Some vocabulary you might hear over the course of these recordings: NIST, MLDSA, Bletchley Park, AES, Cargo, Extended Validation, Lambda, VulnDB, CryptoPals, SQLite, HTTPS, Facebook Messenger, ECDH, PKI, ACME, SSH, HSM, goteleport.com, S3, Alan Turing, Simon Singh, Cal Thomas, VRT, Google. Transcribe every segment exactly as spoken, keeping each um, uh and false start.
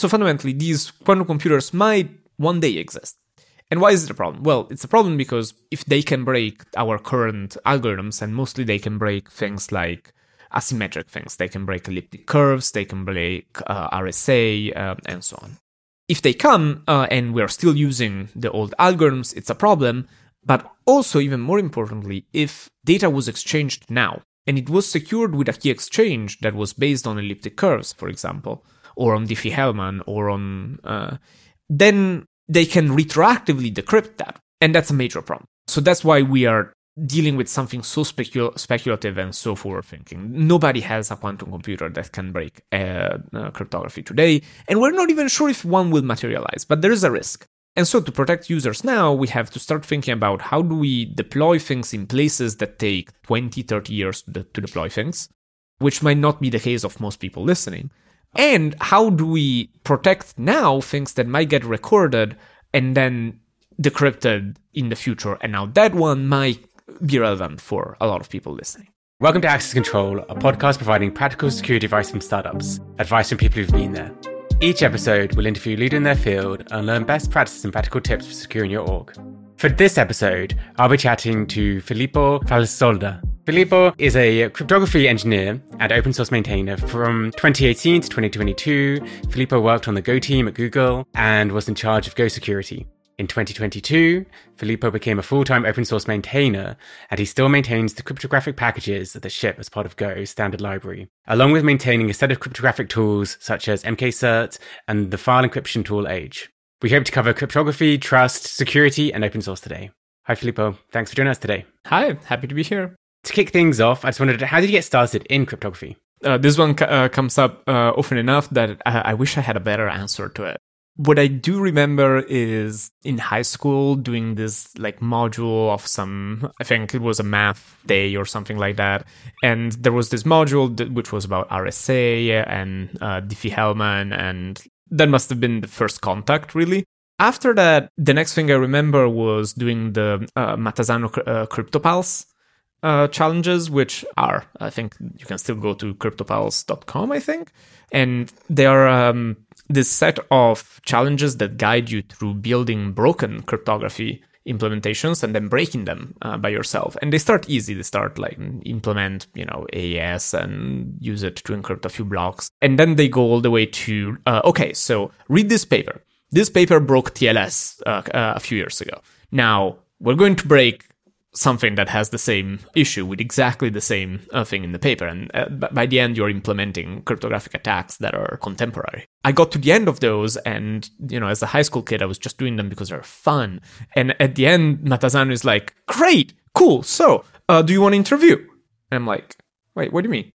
So fundamentally, these quantum computers might one day exist. And why is it a problem? Well, it's a problem because if they can break our current algorithms, and mostly they can break things like asymmetric things, they can break elliptic curves, they can break uh, R S A, uh, and so on. If they come uh, and we're still using the old algorithms, it's a problem. But also, even more importantly, if data was exchanged now, and it was secured with a key exchange that was based on elliptic curves, for example, or on Diffie-Hellman, or on... Uh, then they can retroactively decrypt that, and that's a major problem. So that's why we are dealing with something so specul- speculative and so forward-thinking. Nobody has a quantum computer that can break uh, uh, cryptography today, and we're not even sure if one will materialize, but there is a risk. And so to protect users now, we have to start thinking about how do we deploy things in places that take twenty, thirty years to, de- to deploy things, which might not be the case of most people listening. And how do we protect now things that might get recorded and then decrypted in the future? And now that one might be relevant for a lot of people listening. Welcome to Access Control, a podcast providing practical security advice from startups, advice from people who've been there. Each episode will interview a leader in their field and learn best practices and practical tips for securing your org. For this episode, I'll be chatting to Filippo Valsorda. Filippo is a cryptography engineer and open source maintainer. From twenty eighteen to twenty twenty-two, Filippo worked on the Go team at Google and was in charge of Go security. In twenty twenty-two, Filippo became a full-time open source maintainer, and he still maintains the cryptographic packages that ship as part of Go's standard library, along with maintaining a set of cryptographic tools such as MKCert and the file encryption tool Age. We hope to cover cryptography, trust, security, and open source today. Hi, Filippo. Thanks for joining us today. Hi, happy to be here. To kick things off, I just wondered, how did you get started in cryptography? Uh, this one uh, comes up uh, often enough that I-, I wish I had a better answer to it. What I do remember is in high school doing this like module of some, I think it was a math day or something like that. And there was this module that, which was about R S A and uh, Diffie-Hellman, and that must have been the first contact, really. After that, the next thing I remember was doing the uh, Matasano uh, CryptoPals uh, challenges, which are, I think you can still go to CryptoPals dot com, I think. And they are... Um, this set of challenges that guide you through building broken cryptography implementations and then breaking them uh, by yourself. And they start easy. They start like implement, you know, A E S and use it to encrypt a few blocks. And then they go all the way to, uh, okay, so read this paper. This paper broke T L S uh, uh, a few years ago. Now we're going to break something that has the same issue with exactly the same uh, thing in the paper. And uh, b- by the end, you're implementing cryptographic attacks that are contemporary. I got to the end of those, and, you know, as a high school kid, I was just doing them because they're fun. And at the end, Matasano is like, great, cool, so, uh, do you want to interview? And I'm like, wait, what do you mean?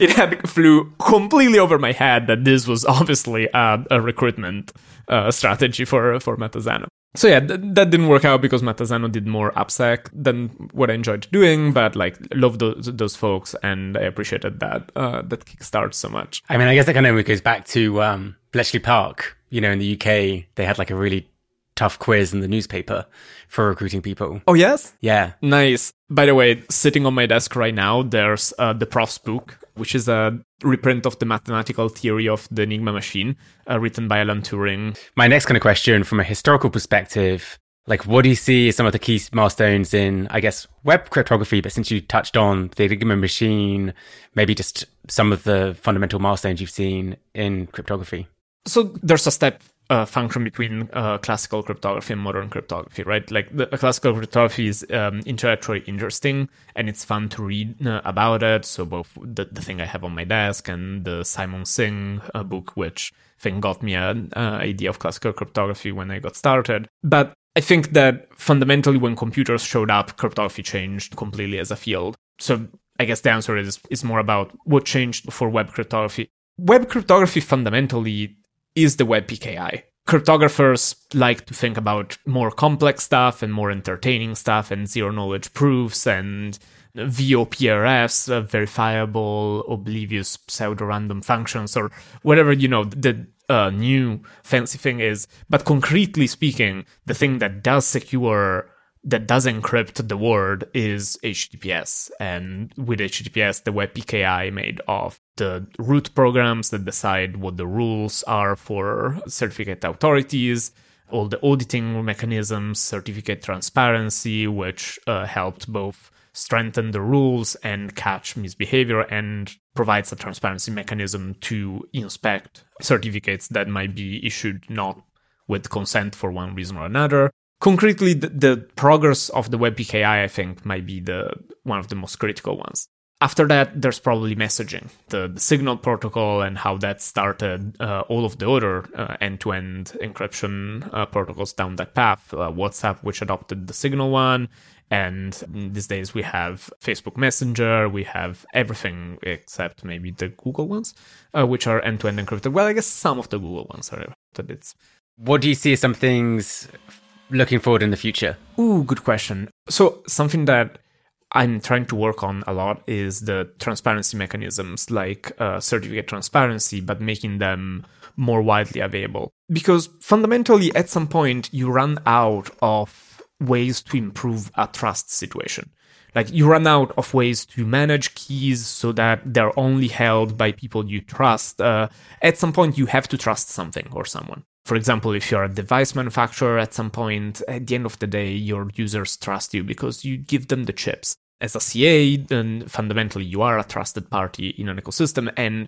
It had flew completely over my head that this was obviously a, a recruitment uh, strategy for, for Matasano. So yeah, th- that didn't work out because Matasano did more AppSec than what I enjoyed doing, but like loved those, those folks, and I appreciated that uh, that kickstart so much. I mean, I guess that kind of goes back to um, Bletchley Park. You know, in the U K, they had like a really tough quiz in the newspaper for recruiting people. Oh, yes? Yeah. Nice. By the way, sitting on my desk right now, there's uh, the Prof's book, which is a reprint of the mathematical theory of the Enigma machine, uh, written by Alan Turing. My next kind of question, from a historical perspective, like, what do you see as some of the key milestones in, I guess, web cryptography? But since you touched on the Enigma machine, maybe just some of the fundamental milestones you've seen in cryptography. So there's a step uh, function between uh, classical cryptography and modern cryptography, right? Like, the classical cryptography is um, intellectually interesting, and it's fun to read uh, about it. So both the, the thing I have on my desk and the Simon Singh uh, book, which thing got me an uh, idea of classical cryptography when I got started. But I think that fundamentally, when computers showed up, cryptography changed completely as a field. So I guess the answer is is more about what changed for web cryptography. Web cryptography fundamentally is the WebPKI. Cryptographers like to think about more complex stuff and more entertaining stuff and zero-knowledge proofs and V O P R Fs, uh, verifiable, oblivious, pseudo-random functions, or whatever, you know, the uh, new fancy thing is. But concretely speaking, the thing that does secure that does encrypt the word is H T T P S. And with H T T P S, the web P K I made of the root programs that decide what the rules are for certificate authorities, all the auditing mechanisms, certificate transparency, which uh, helped both strengthen the rules and catch misbehavior, and provides a transparency mechanism to inspect certificates that might be issued not with consent for one reason or another. Concretely, the, the progress of the web P K I, I think, might be the one of the most critical ones. After that, there's probably messaging, the, the Signal protocol and how that started uh, all of the other uh, end-to-end encryption uh, protocols down that path. Uh, WhatsApp, which adopted the Signal one, and these days we have Facebook Messenger, we have everything except maybe the Google ones, uh, which are end-to-end encrypted. Well, I guess some of the Google ones are encrypted. It's... What do you see as some things looking forward in the future? Ooh, good question. So something that I'm trying to work on a lot is the transparency mechanisms, like uh, certificate transparency, but making them more widely available. Because fundamentally, at some point, you run out of ways to improve a trust situation. Like, you run out of ways to manage keys so that they're only held by people you trust. Uh, at some point, you have to trust something or someone. For example, if you're a device manufacturer, at some point, at the end of the day, your users trust you because you give them the chips. As a C A, then fundamentally, you are a trusted party in an ecosystem. And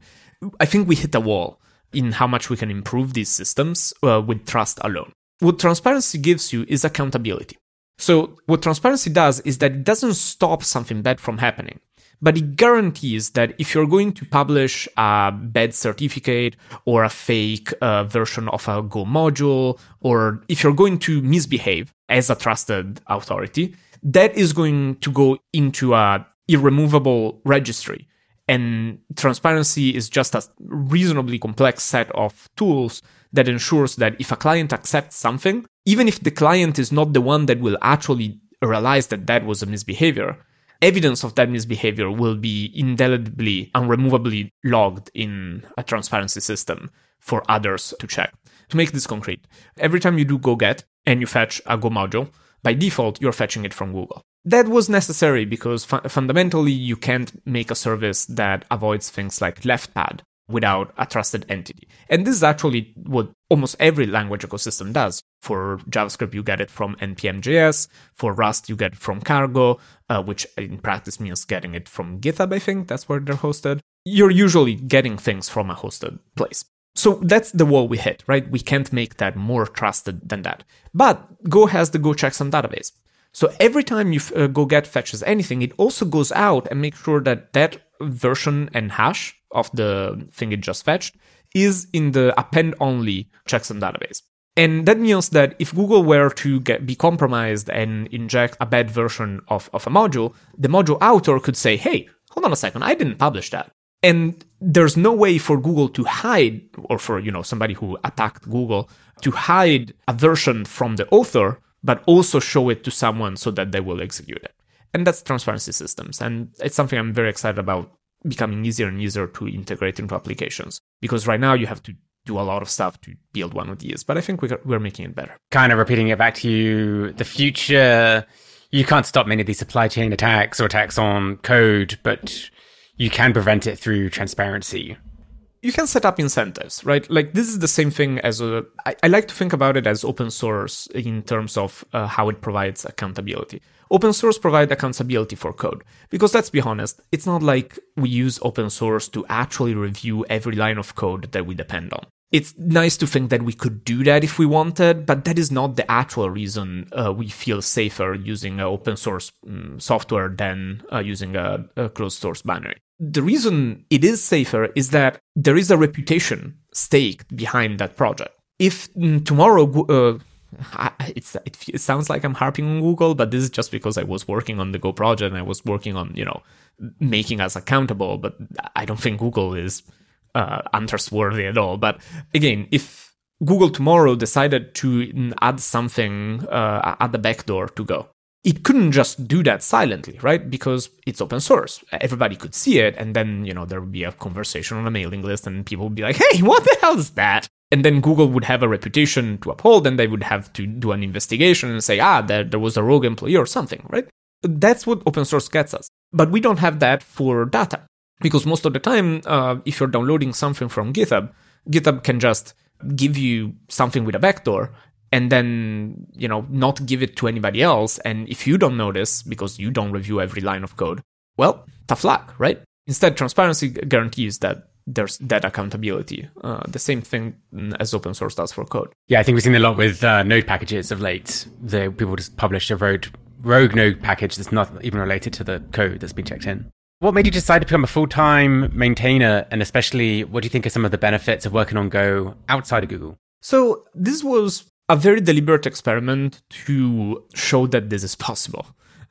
I think we hit a wall in how much we can improve these systems uh, with trust alone. What transparency gives you is accountability. So what transparency does is that it doesn't stop something bad from happening. But it guarantees that if you're going to publish a bad certificate or a fake uh, version of a Go module, or if you're going to misbehave as a trusted authority, that is going to go into an irremovable registry. And transparency is just a reasonably complex set of tools that ensures that if a client accepts something, even if the client is not the one that will actually realize that that was a misbehavior, evidence of that misbehavior will be indelibly, unremovably logged in a transparency system for others to check. To make this concrete, every time you do Go get and you fetch a Go module, by default, you're fetching it from Google. That was necessary because fu- fundamentally, you can't make a service that avoids things like leftpad without a trusted entity. And this is actually what almost every language ecosystem does. For JavaScript, you get it from N P M J S. For Rust, you get it from Cargo, uh, which in practice means getting it from GitHub, I think. That's where they're hosted. You're usually getting things from a hosted place. So that's the wall we hit, right? We can't make that more trusted than that. But Go has the Go checksum database. So every time you uh, Go get fetches anything, it also goes out and makes sure that that version and hash of the thing it just fetched is in the append-only checksum database. And that means that if Google were to get, be compromised and inject a bad version of, of a module, the module author could say, hey, hold on a second, I didn't publish that. And there's no way for Google to hide, or for, you know, somebody who attacked Google, to hide a version from the author, but also show it to someone so that they will execute it. And that's transparency systems. And it's something I'm very excited about, becoming easier and easier to integrate into applications. Because right now you have to do a lot of stuff to build one of these, but I think we're making it better. Kind of repeating it back to you, the future, you can't stop many of these supply chain attacks or attacks on code, but you can prevent it through transparency. You can set up incentives, right? Like, this is the same thing as, a, I, I like to think about it as open source in terms of uh, how it provides accountability. Open source provides accountability for code, because let's be honest, it's not like we use open source to actually review every line of code that we depend on. It's nice to think that we could do that if we wanted, but that is not the actual reason uh, we feel safer using uh, open source um, software than uh, using a, a closed source binary. The reason it is safer is that there is a reputation staked behind that project. If tomorrow, uh, it's, it sounds like I'm harping on Google, but this is just because I was working on the Go project and I was working on, you know, making us accountable. But I don't think Google is uh, untrustworthy at all. But again, if Google tomorrow decided to add something, uh, add a backdoor to Go, it couldn't just do that silently, right? Because it's open source. Everybody could see it. And then, you know, there would be a conversation on a mailing list and people would be like, hey, what the hell is that? And then Google would have a reputation to uphold, and they would have to do an investigation and say, ah, there, there was a rogue employee or something, right? That's what open source gets us. But we don't have that for data, because most of the time, uh, if you're downloading something from GitHub, GitHub can just give you something with a backdoor and then, you know, not give it to anybody else. And if you don't notice, because you don't review every line of code, well, tough luck, right? Instead, transparency guarantees that there's that accountability. Uh, the same thing as open source does for code. Yeah, I think we've seen a lot with uh, node packages of late. The people just publish a rogue, rogue node package that's not even related to the code that's been checked in. What made you decide to become a full-time maintainer? And especially, what do you think are some of the benefits of working on Go outside of Google? So this was a very deliberate experiment to show that this is possible.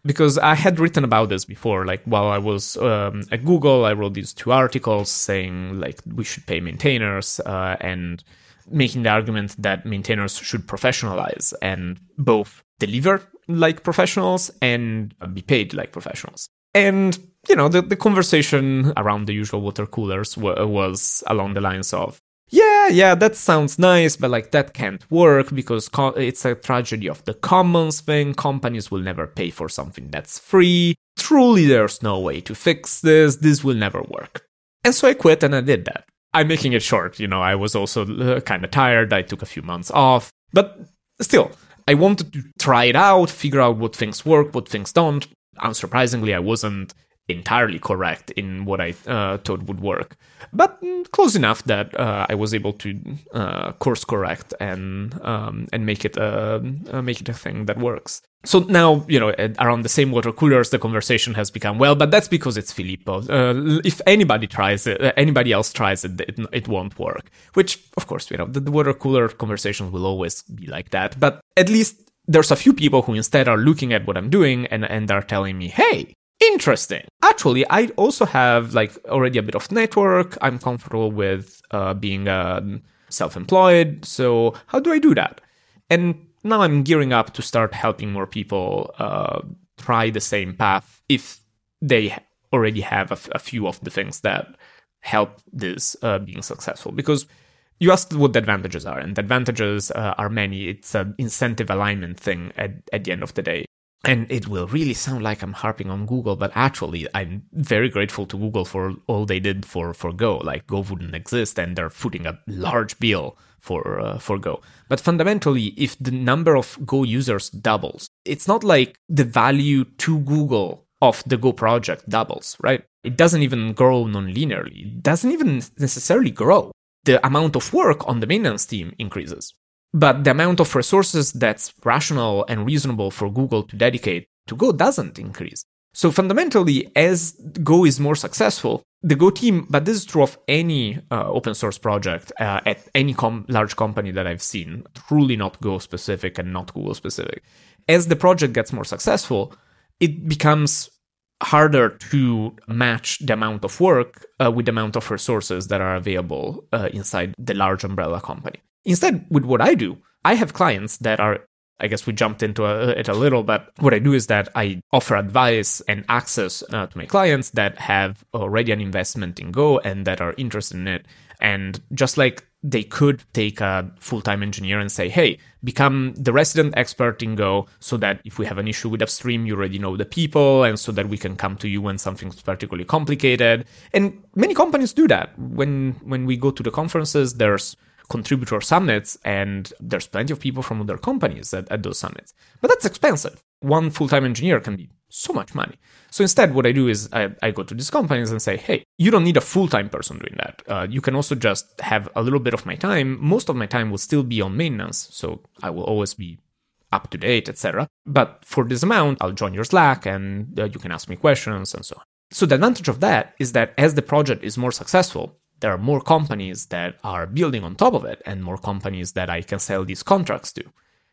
Because I had written about this before, like while I was um, at Google, I wrote these two articles saying like we should pay maintainers uh, and making the argument that maintainers should professionalize and both deliver like professionals and be paid like professionals. And, you know, the, the conversation around the usual water coolers w- was along the lines of, yeah, yeah, that sounds nice, but like that can't work because co- it's a tragedy of the commons thing. Companies will never pay for something that's free. Truly, there's no way to fix this. This will never work. And so I quit and I did that. I'm making it short. You know, I was also uh, kind of tired. I took a few months off, but still, I wanted to try it out, figure out what things work, what things don't. Unsurprisingly, I wasn't entirely correct in what I uh, thought would work, but close enough that uh, I was able to uh, course correct and um, and make it a, uh, make it a thing that works. So now, you know, around the same water coolers, the conversation has become, well, but that's because it's Filippo. Uh, if anybody tries it, anybody else tries it, it, it won't work. Which, of course, you know, the, the water cooler conversations will always be like that. But at least there's a few people who instead are looking at what I'm doing and and are telling me, hey, interesting. Actually, I also have like already a bit of network. I'm comfortable with uh, being um, self-employed. So how do I do that? And now I'm gearing up to start helping more people uh, try the same path if they already have a, f- a few of the things that help this uh, being successful. Because you asked what the advantages are, and the advantages uh, are many. It's an incentive alignment thing at, at the end of the day. And it will really sound like I'm harping on Google, but actually I'm very grateful to Google for all they did for, for Go. Like Go wouldn't exist, and they're footing a large bill for uh, for Go. But fundamentally, if the number of Go users doubles, it's not like the value to Google of the Go project doubles, right? It doesn't even grow non-linearly. It doesn't even necessarily grow. The amount of work on the maintenance team increases. But the amount of resources that's rational and reasonable for Google to dedicate to Go doesn't increase. So fundamentally, as Go is more successful, the Go team, but this is true of any uh, open source project uh, at any com- large company that I've seen, truly not Go specific and not Google specific. As the project gets more successful, it becomes harder to match the amount of work uh, with the amount of resources that are available uh, inside the large umbrella company. Instead, with what I do, I have clients that are, I guess we jumped into a, it a little, but what I do is that I offer advice and access uh, to my clients that have already an investment in Go and that are interested in it. And just like they could take a full-time engineer and say, hey, become the resident expert in Go so that if we have an issue with upstream, you already know the people and so that we can come to you when something's particularly complicated. And many companies do that. When, when we go to the conferences, there's contributor summits, and there's plenty of people from other companies at, at those summits. But that's expensive. One full-time engineer can be so much money. So instead, what I do is I, I go to these companies and say, hey, you don't need a full-time person doing that. Uh, you can also just have a little bit of my time. Most of my time will still be on maintenance, so I will always be up to date, et cetera. But for this amount, I'll join your Slack, and uh, you can ask me questions and so on. So the advantage of that is that as the project is more successful, there are more companies that are building on top of it and more companies that I can sell these contracts to.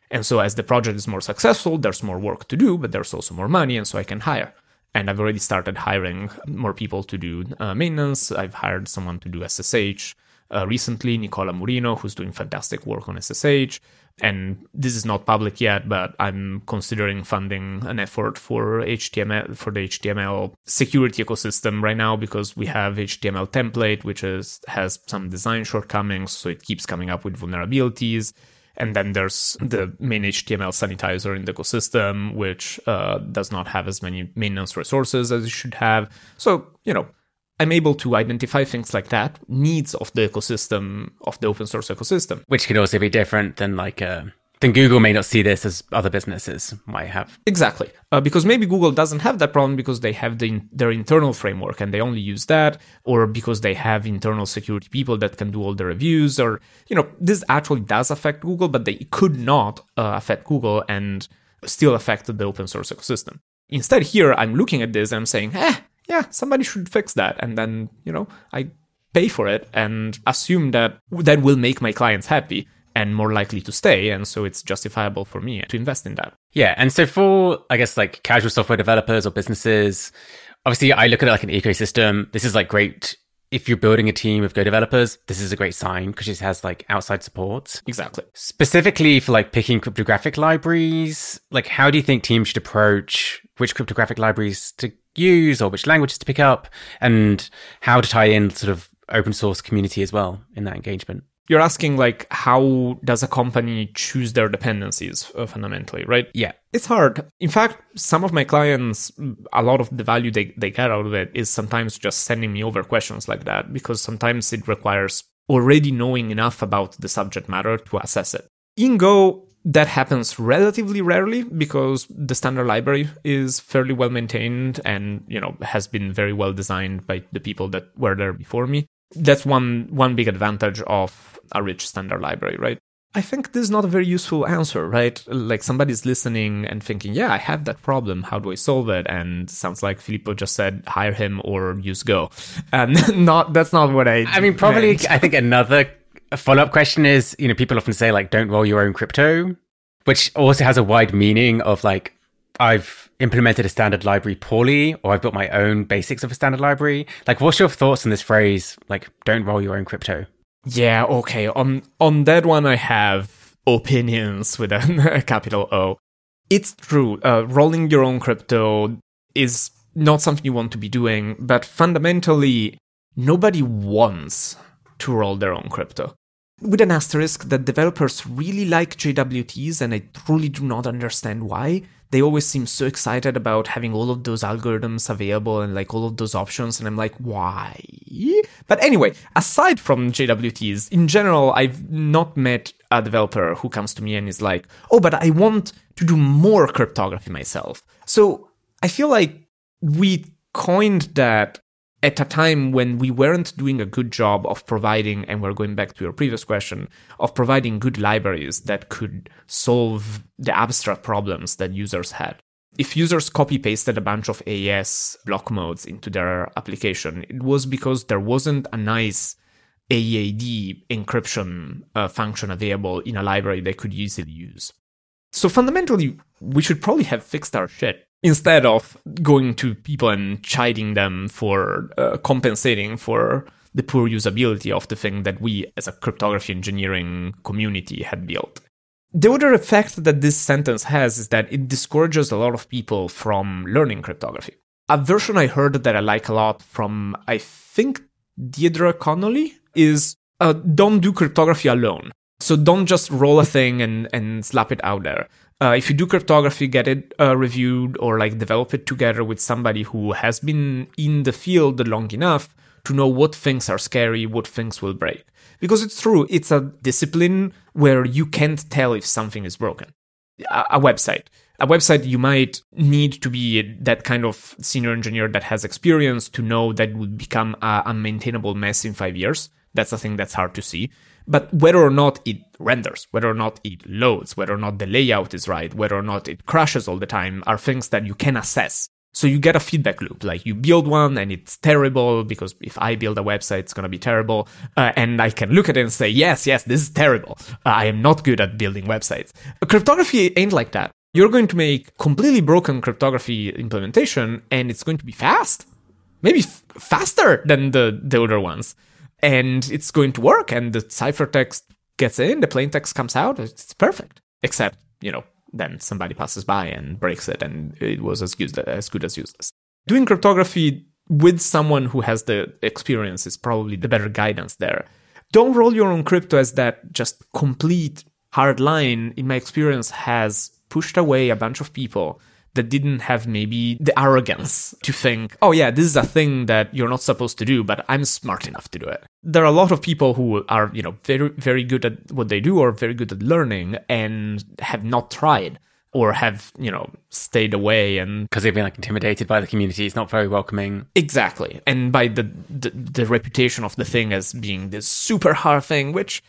And so as the project is more successful, there's more work to do, but there's also more money, and so I can hire. And I've already started hiring more people to do uh, maintenance. I've hired someone to do S S H. uh, recently, Nicola Murino, who's doing fantastic work on S S H. And this is not public yet, but I'm considering funding an effort for H T M L, for the H T M L security ecosystem right now, because we have H T M L template, which is, has some design shortcomings, so it keeps coming up with vulnerabilities. And then there's the main H T M L sanitizer in the ecosystem, which uh, does not have as many maintenance resources as it should have. So, you know, I'm able to identify things like that, needs of the ecosystem, of the open source ecosystem. Which could also be different than like, uh, then Google may not see this as other businesses might have. Exactly. Uh, because maybe Google doesn't have that problem because they have the, their internal framework and they only use that, or because they have internal security people that can do all the reviews, or, you know, this actually does affect Google, but they could not uh, affect Google and still affect the open source ecosystem. Instead, here, I'm looking at this and I'm saying, eh, yeah, somebody should fix that. And then, you know, I pay for it and assume that that will make my clients happy and more likely to stay. And so it's justifiable for me to invest in that. Yeah. And so for, I guess, like casual software developers or businesses, obviously I look at it like an ecosystem. This is like great. If you're building a team of Go developers, this is a great sign because it has like outside support. Exactly. Specifically for like picking cryptographic libraries, like how do you think teams should approach which cryptographic libraries to use or which languages to pick up and how to tie in sort of open source community as well in that engagement? You're asking like, how does a company choose their dependencies uh, fundamentally, right? Yeah. It's hard. In fact, some of my clients, a lot of the value they, they get out of it is sometimes just sending me over questions like that, because sometimes it requires already knowing enough about the subject matter to assess it. In Go, that happens relatively rarely because the standard library is fairly well maintained and, you know, has been very well designed by the people that were there before me. That's one one big advantage of a rich standard library, right? I think this is not a very useful answer, right? Like somebody's listening and thinking, yeah, I have that problem. How do I solve it? And sounds like Filippo just said, hire him or use Go. And not that's not what I I mean, probably meant. I think another follow-up question is, you know, people often say like, don't roll your own crypto, which also has a wide meaning of like, I've implemented a standard library poorly, or I've built my own basics of a standard library. Like, what's your thoughts on this phrase? Like, don't roll your own crypto. Yeah, okay. On on that one, I have opinions with a, a capital O. It's true. Uh, rolling your own crypto is not something you want to be doing, but fundamentally, nobody wants to roll their own crypto. With an asterisk that developers really like J W Ts, and I truly do not understand why. They always seem so excited about having all of those algorithms available and like all of those options. And I'm like, why? But anyway, aside from J W Ts, in general, I've not met a developer who comes to me and is like, oh, but I want to do more cryptography myself. So I feel like we coined that at a time when we weren't doing a good job of providing, and we're going back to your previous question, of providing good libraries that could solve the abstract problems that users had. If users copy-pasted a bunch of A E S block modes into their application, it was because there wasn't a nice A E A D encryption uh, function available in a library they could easily use. So fundamentally, we should probably have fixed our shit, instead of going to people and chiding them for uh, compensating for the poor usability of the thing that we as a cryptography engineering community had built. The other effect that this sentence has is that it discourages a lot of people from learning cryptography. A version I heard that I like a lot from, I think, Deirdre Connolly is uh, don't do cryptography alone. So don't just roll a thing and, and slap it out there. Uh, if you do cryptography, get it uh, reviewed or like develop it together with somebody who has been in the field long enough to know what things are scary, what things will break. Because it's true, it's a discipline where you can't tell if something is broken. A, a website. A website, you might need to be that kind of senior engineer that has experience to know that it would become an unmaintainable mess in five years. That's a thing that's hard to see. But whether or not it renders, whether or not it loads, whether or not the layout is right, whether or not it crashes all the time are things that you can assess. So you get a feedback loop, like you build one and it's terrible because if I build a website, it's going to be terrible. Uh, and I can look at it and say, yes, yes, this is terrible. Uh, I am not good at building websites. Cryptography ain't like that. You're going to make completely broken cryptography implementation and it's going to be fast, maybe f- faster than the, the other ones. and it's going to work, and the ciphertext gets in, the plaintext comes out, it's perfect. Except, you know, then somebody passes by and breaks it, and it was as good as, good as useless. Doing cryptography with someone who has the experience is probably the better guidance there. Don't roll your own crypto as that just complete hard line, in my experience, has pushed away a bunch of people that didn't have maybe the arrogance to think, oh yeah, this is a thing that you're not supposed to do, but I'm smart enough to do it. There are a lot of people who are, you know, very, very good at what they do or very good at learning and have not tried or have, you know, stayed away. And because they've been like intimidated by the community. It's not very welcoming. Exactly. And by the, the, the reputation of the thing as being this super hard thing, which,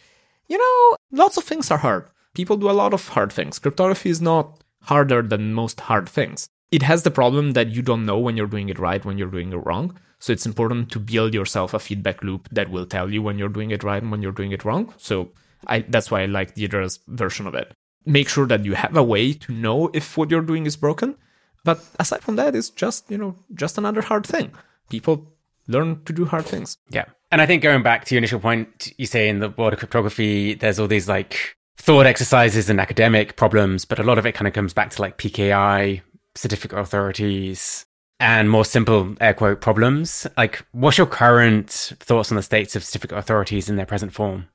you know, lots of things are hard. People do a lot of hard things. Cryptography is not harder than most hard things. It has the problem that you don't know when you're doing it right, when you're doing it wrong. So it's important to build yourself a feedback loop that will tell you when you're doing it right and when you're doing it wrong. So I, that's why I like Dieter's version of it. Make sure that you have a way to know if what you're doing is broken. But aside from that, it's just, you know, just another hard thing. People learn to do hard things. Yeah. And I think going back to your initial point, you say in the world of cryptography, there's all these like thought exercises and academic problems, but a lot of it kind of comes back to like P K I, certificate authorities, and more simple air quote problems. Like, what's your current thoughts on the states of certificate authorities in their present form?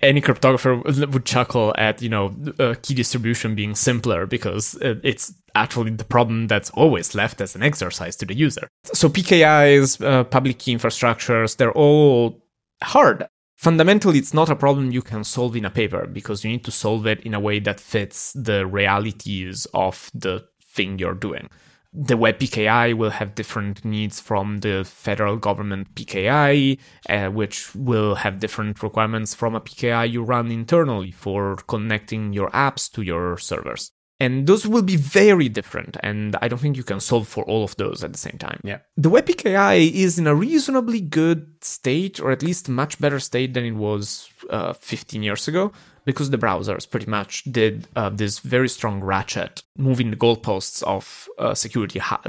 Any cryptographer would chuckle at, you know, uh, key distribution being simpler because uh, it's actually the problem that's always left as an exercise to the user. So P K Is, uh, public key infrastructures, they're all hard. Fundamentally, it's not a problem you can solve in a paper because you need to solve it in a way that fits the realities of the thing you're doing. The WebPKI will have different needs from the federal government P K I, uh, which will have different requirements from a P K I you run internally for connecting your apps to your servers. And those will be very different, and I don't think you can solve for all of those at the same time. Yeah. The WebPKI is in a reasonably good state, or at least much better state than it was uh, fifteen years ago, because the browsers pretty much did uh, this very strong ratchet, moving the goalposts of uh, security, ha-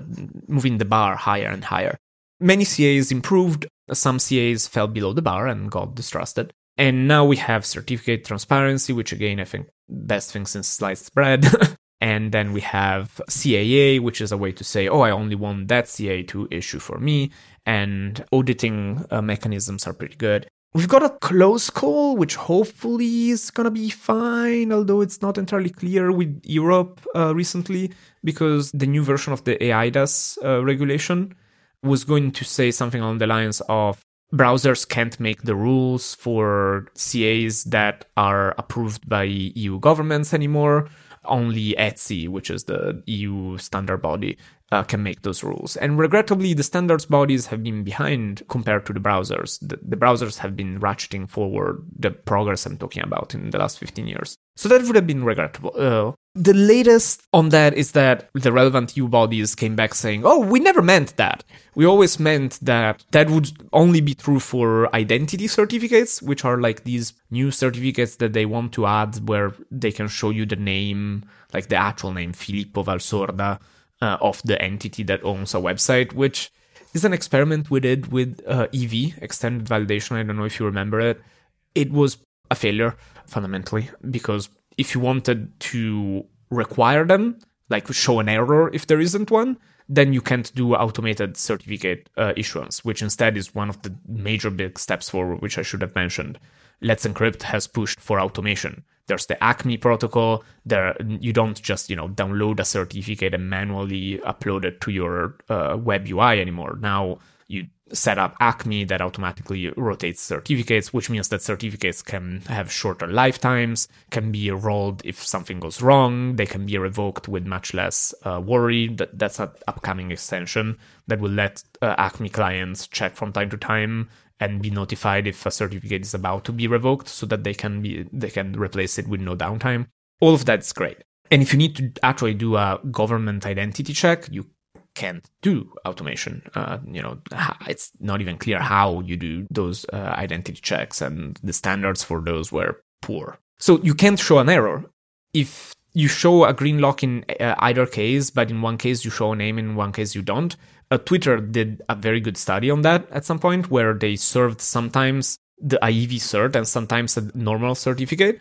moving the bar higher and higher. Many C As improved, some C As fell below the bar and got distrusted. And now we have Certificate Transparency, which again, I think, best thing since sliced bread. And then we have C A A, which is a way to say, oh, I only want that C A to issue for me. And auditing uh, mechanisms are pretty good. We've got a close call, which hopefully is going to be fine, although it's not entirely clear with Europe uh, recently, because the new version of the A I D A S uh, regulation was going to say something along the lines of browsers can't make the rules for C As that are approved by E U governments anymore. Only E T S I, which is the E U standard body, uh, can make those rules. And regrettably, the standards bodies have been behind compared to the browsers. The, the browsers have been ratcheting forward the progress I'm talking about in the last fifteen years. So that would have been regrettable. Uh, the latest on that is that the relevant E U bodies came back saying, oh, we never meant that. We always meant that that would only be true for identity certificates, which are like these new certificates that they want to add where they can show you the name, like the actual name, Filippo Valsorda, uh, of the entity that owns a website, which is an experiment we did with uh, E V, extended validation. I don't know if you remember it. It was a failure, fundamentally, because if you wanted to require them, like show an error if there isn't one, then you can't do automated certificate uh, issuance, which instead is one of the major big steps forward, which I should have mentioned. Let's Encrypt has pushed for automation. There's the ACME protocol. There, you don't just, you know, download a certificate and manually upload it to your uh, web U I anymore. Now you set up ACME that automatically rotates certificates, which means that certificates can have shorter lifetimes, can be rolled if something goes wrong, they can be revoked with much less uh, worry. That, that's an upcoming extension that will let uh, ACME clients check from time to time and be notified if a certificate is about to be revoked so that they can be they can replace it with no downtime. All of that's great. And if you need to actually do a government identity check, you can't do automation. Uh, you know, it's not even clear how you do those uh, identity checks, and the standards for those were poor. So you can't show an error. If you show a green lock in uh, either case, but in one case you show a name, in one case you don't, Uh, Twitter did a very good study on that at some point, where they served sometimes the I E V cert and sometimes a normal certificate,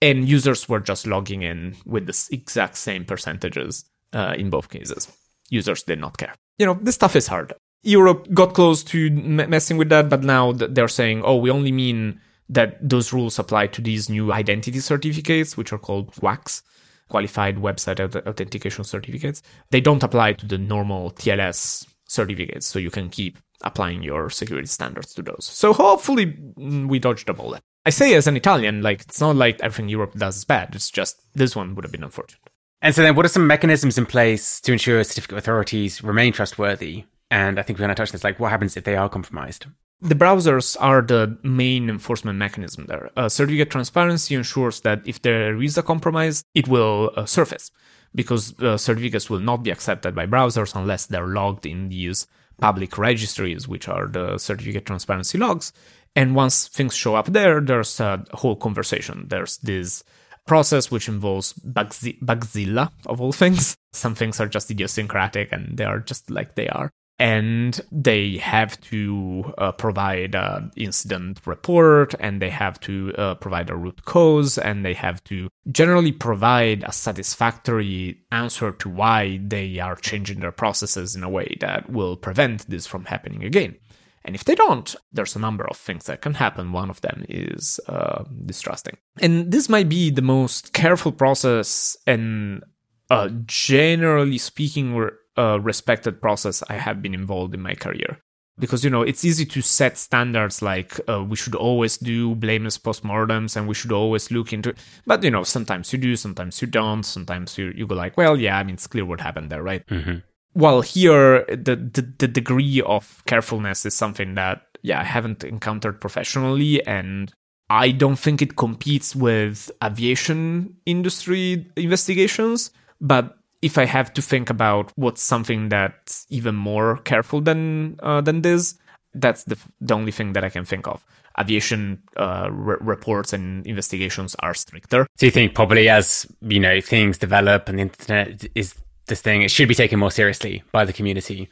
and users were just logging in with the exact same percentages uh, in both cases. Users did not care. You know, this stuff is hard. Europe got close to m- messing with that, but now th- they're saying, oh, we only mean that those rules apply to these new identity certificates, which are called WACs, Qualified Website Authentication Certificates. They don't apply to the normal T L S certificates, so you can keep applying your security standards to those. So hopefully we dodged a bullet. I say as an Italian, like, it's not like everything Europe does is bad. It's just this one would have been unfortunate. And so then what are some mechanisms in place to ensure certificate authorities remain trustworthy? And I think we're going to touch on this, like, what happens if they are compromised? The browsers are the main enforcement mechanism there. Uh, certificate transparency ensures that if there is a compromise, it will uh, surface, because uh, certificates will not be accepted by browsers unless they're logged in these public registries, which are the certificate transparency logs. And once things show up there, there's a whole conversation. There's this process which involves bugzi- bugzilla, of all things. Some things are just idiosyncratic and they are just like they are. And they have to uh, provide an incident report, and they have to uh, provide a root cause, and they have to generally provide a satisfactory answer to why they are changing their processes in a way that will prevent this from happening again. And if they don't, there's a number of things that can happen. One of them is uh, distrusting. And this might be the most careful process and uh, generally speaking, we're Uh, respected process I have been involved in my career. Because, you know, it's easy to set standards like uh, we should always do blameless postmortems and we should always look into it. But, you know, sometimes you do, sometimes you don't. Sometimes you, you go like, well, yeah, I mean, it's clear what happened there, right? Mm-hmm. While here, the, the, the degree of carefulness is something that, yeah, I haven't encountered professionally. And I don't think it competes with aviation industry investigations, but if I have to think about what's something that's even more careful than uh, than this, that's the the only thing that I can think of. Aviation uh, re- reports and investigations are stricter. So you think probably as, you know, things develop and the internet is this thing, it should be taken more seriously by the community,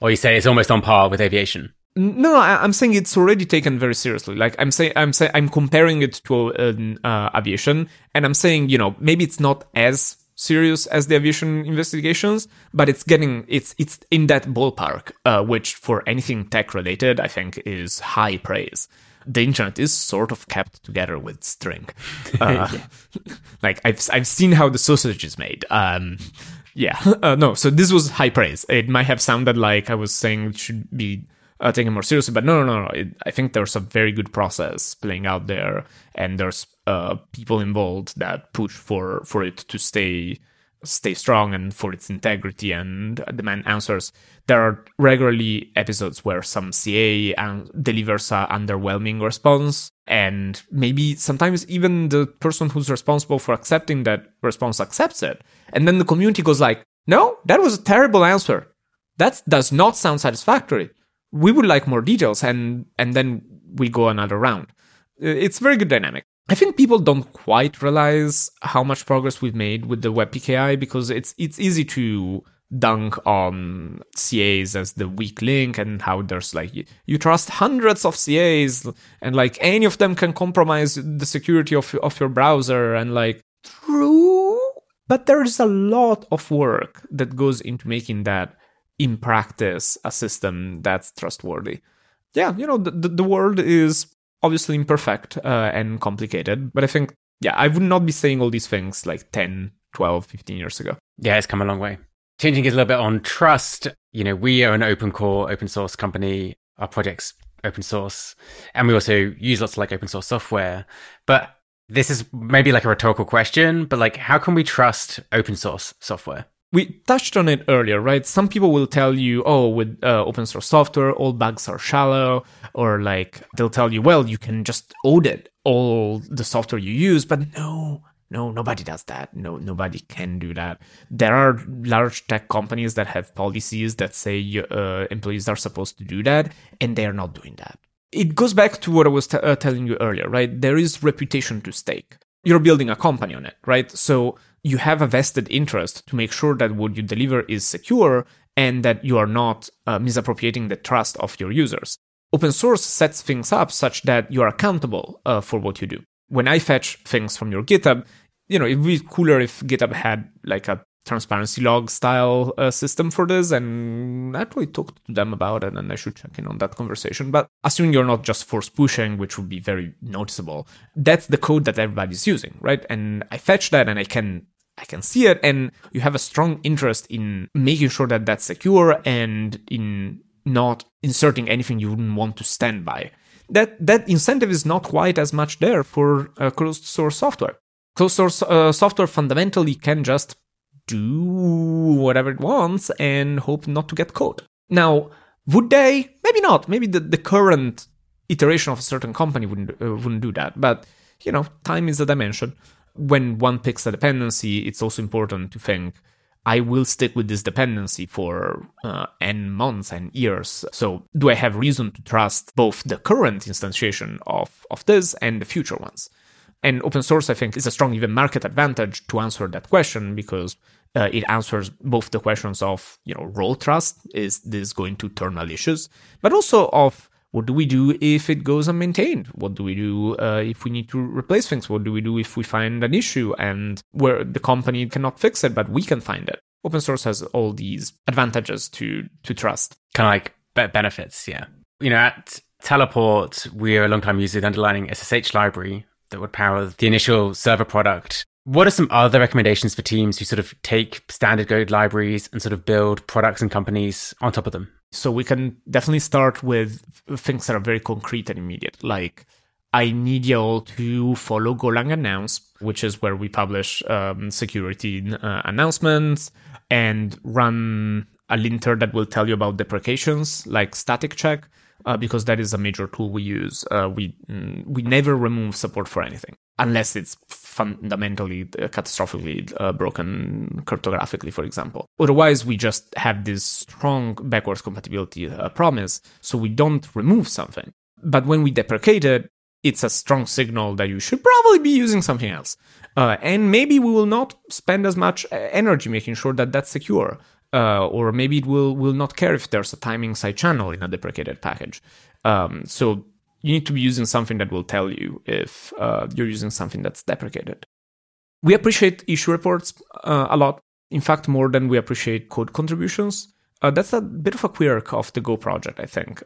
or you say it's almost on par with aviation? No, I, I'm saying it's already taken very seriously. Like I'm saying, I'm saying, I'm comparing it to uh, uh, aviation, and I'm saying, you know, maybe it's not as serious as the aviation investigations, but it's getting it's it's in that ballpark, uh, which for anything tech related, I think, is high praise. The internet is sort of kept together with string. Uh, like I've I've seen how the sausage is made. Um, yeah, uh, no. So this was high praise. It might have sounded like I was saying it should be uh, taken more seriously, but no, no, no. It, I think there's a very good process playing out there, and there's Uh, people involved that push for, for it to stay stay strong and for its integrity and demand answers. There are regularly episodes where some C A un- delivers an underwhelming response, and maybe sometimes even the person who's responsible for accepting that response accepts it. And then the community goes like, no, that was a terrible answer. That does not sound satisfactory. We would like more details. And, and then we go another round. It's a very good dynamic. I think people don't quite realize how much progress we've made with the WebPKI, because it's it's easy to dunk on C As as the weak link and how there's like, you, you trust hundreds of C As and like any of them can compromise the security of, of your browser, and like, true, but there's a lot of work that goes into making that in practice a system that's trustworthy. Yeah, you know, the, the, the world is obviously imperfect uh, and complicated, but I think, yeah, I would not be saying all these things like ten, twelve, fifteen years ago. Yeah, it's come a long way. Changing gears a little bit on trust, you know, we are an open core, open source company. Our project's open source, and we also use lots of like open source software. But this is maybe like a rhetorical question, but like, how can we trust open source software? We touched on it earlier, right? Some people will tell you, oh, with uh, open source software, all bugs are shallow, or like they'll tell you, well, you can just audit all the software you use. But no, no, nobody does that. No, nobody can do that. There are large tech companies that have policies that say uh, employees are supposed to do that, and they are not doing that. It goes back to what I was t- uh, telling you earlier, right? There is reputation to stake. You're building a company on it, right? So you have a vested interest to make sure that what you deliver is secure and that you are not uh, misappropriating the trust of your users. Open source sets things up such that you are accountable uh, for what you do. When I fetch things from your GitHub, you know, it'd be cooler if GitHub had like a transparency log style uh, system for this, and actually talked to them about it, and I should check in on that conversation. But assuming you're not just force pushing, which would be very noticeable, that's the code that everybody's using, right? And I fetch that, and I can I can see it, and you have a strong interest in making sure that that's secure and in not inserting anything you wouldn't want to stand by. That that incentive is not quite as much there for uh, closed source software. Closed source uh, software fundamentally can just do whatever it wants and hope not to get caught. Now, would they? Maybe not. Maybe the, the current iteration of a certain company wouldn't uh, wouldn't do that. But you know, time is a dimension. When one picks a dependency, it's also important to think, I will stick with this dependency for uh, n months and years. So do I have reason to trust both the current instantiation of, of this and the future ones? And open source, I think, is a strong even market advantage to answer that question, because uh, it answers both the questions of, you know, role trust, is this going to turn null issues, but also of what do we do if it goes unmaintained? What do we do uh, if we need to replace things? What do we do if we find an issue and where the company cannot fix it, but we can find it? Open source has all these advantages to to trust. Kind of like be- benefits, yeah. You know, at Teleport, we are a long-time user of the underlying S S H library that would power the initial server product. What are some other recommendations for teams who sort of take standard Go libraries and sort of build products and companies on top of them? So we can definitely start with things that are very concrete and immediate, like I need you all to follow Golang Announce, which is where we publish um, security uh, announcements, and run a linter that will tell you about deprecations, like static check, uh, because that is a major tool we use. Uh, we we never remove support for anything unless it's fundamentally, uh, catastrophically uh, broken cryptographically, for example. Otherwise, we just have this strong backwards compatibility uh, promise, so we don't remove something. But when we deprecate it, it's a strong signal that you should probably be using something else. Uh, and maybe we will not spend as much energy making sure that that's secure. Uh, or maybe it will, will not care if there's a timing side channel in a deprecated package. Um, so you need to be using something that will tell you if uh, you're using something that's deprecated. We appreciate issue reports uh, a lot. In fact, more than we appreciate code contributions. Uh, that's a bit of a quirk of the Go project, I think.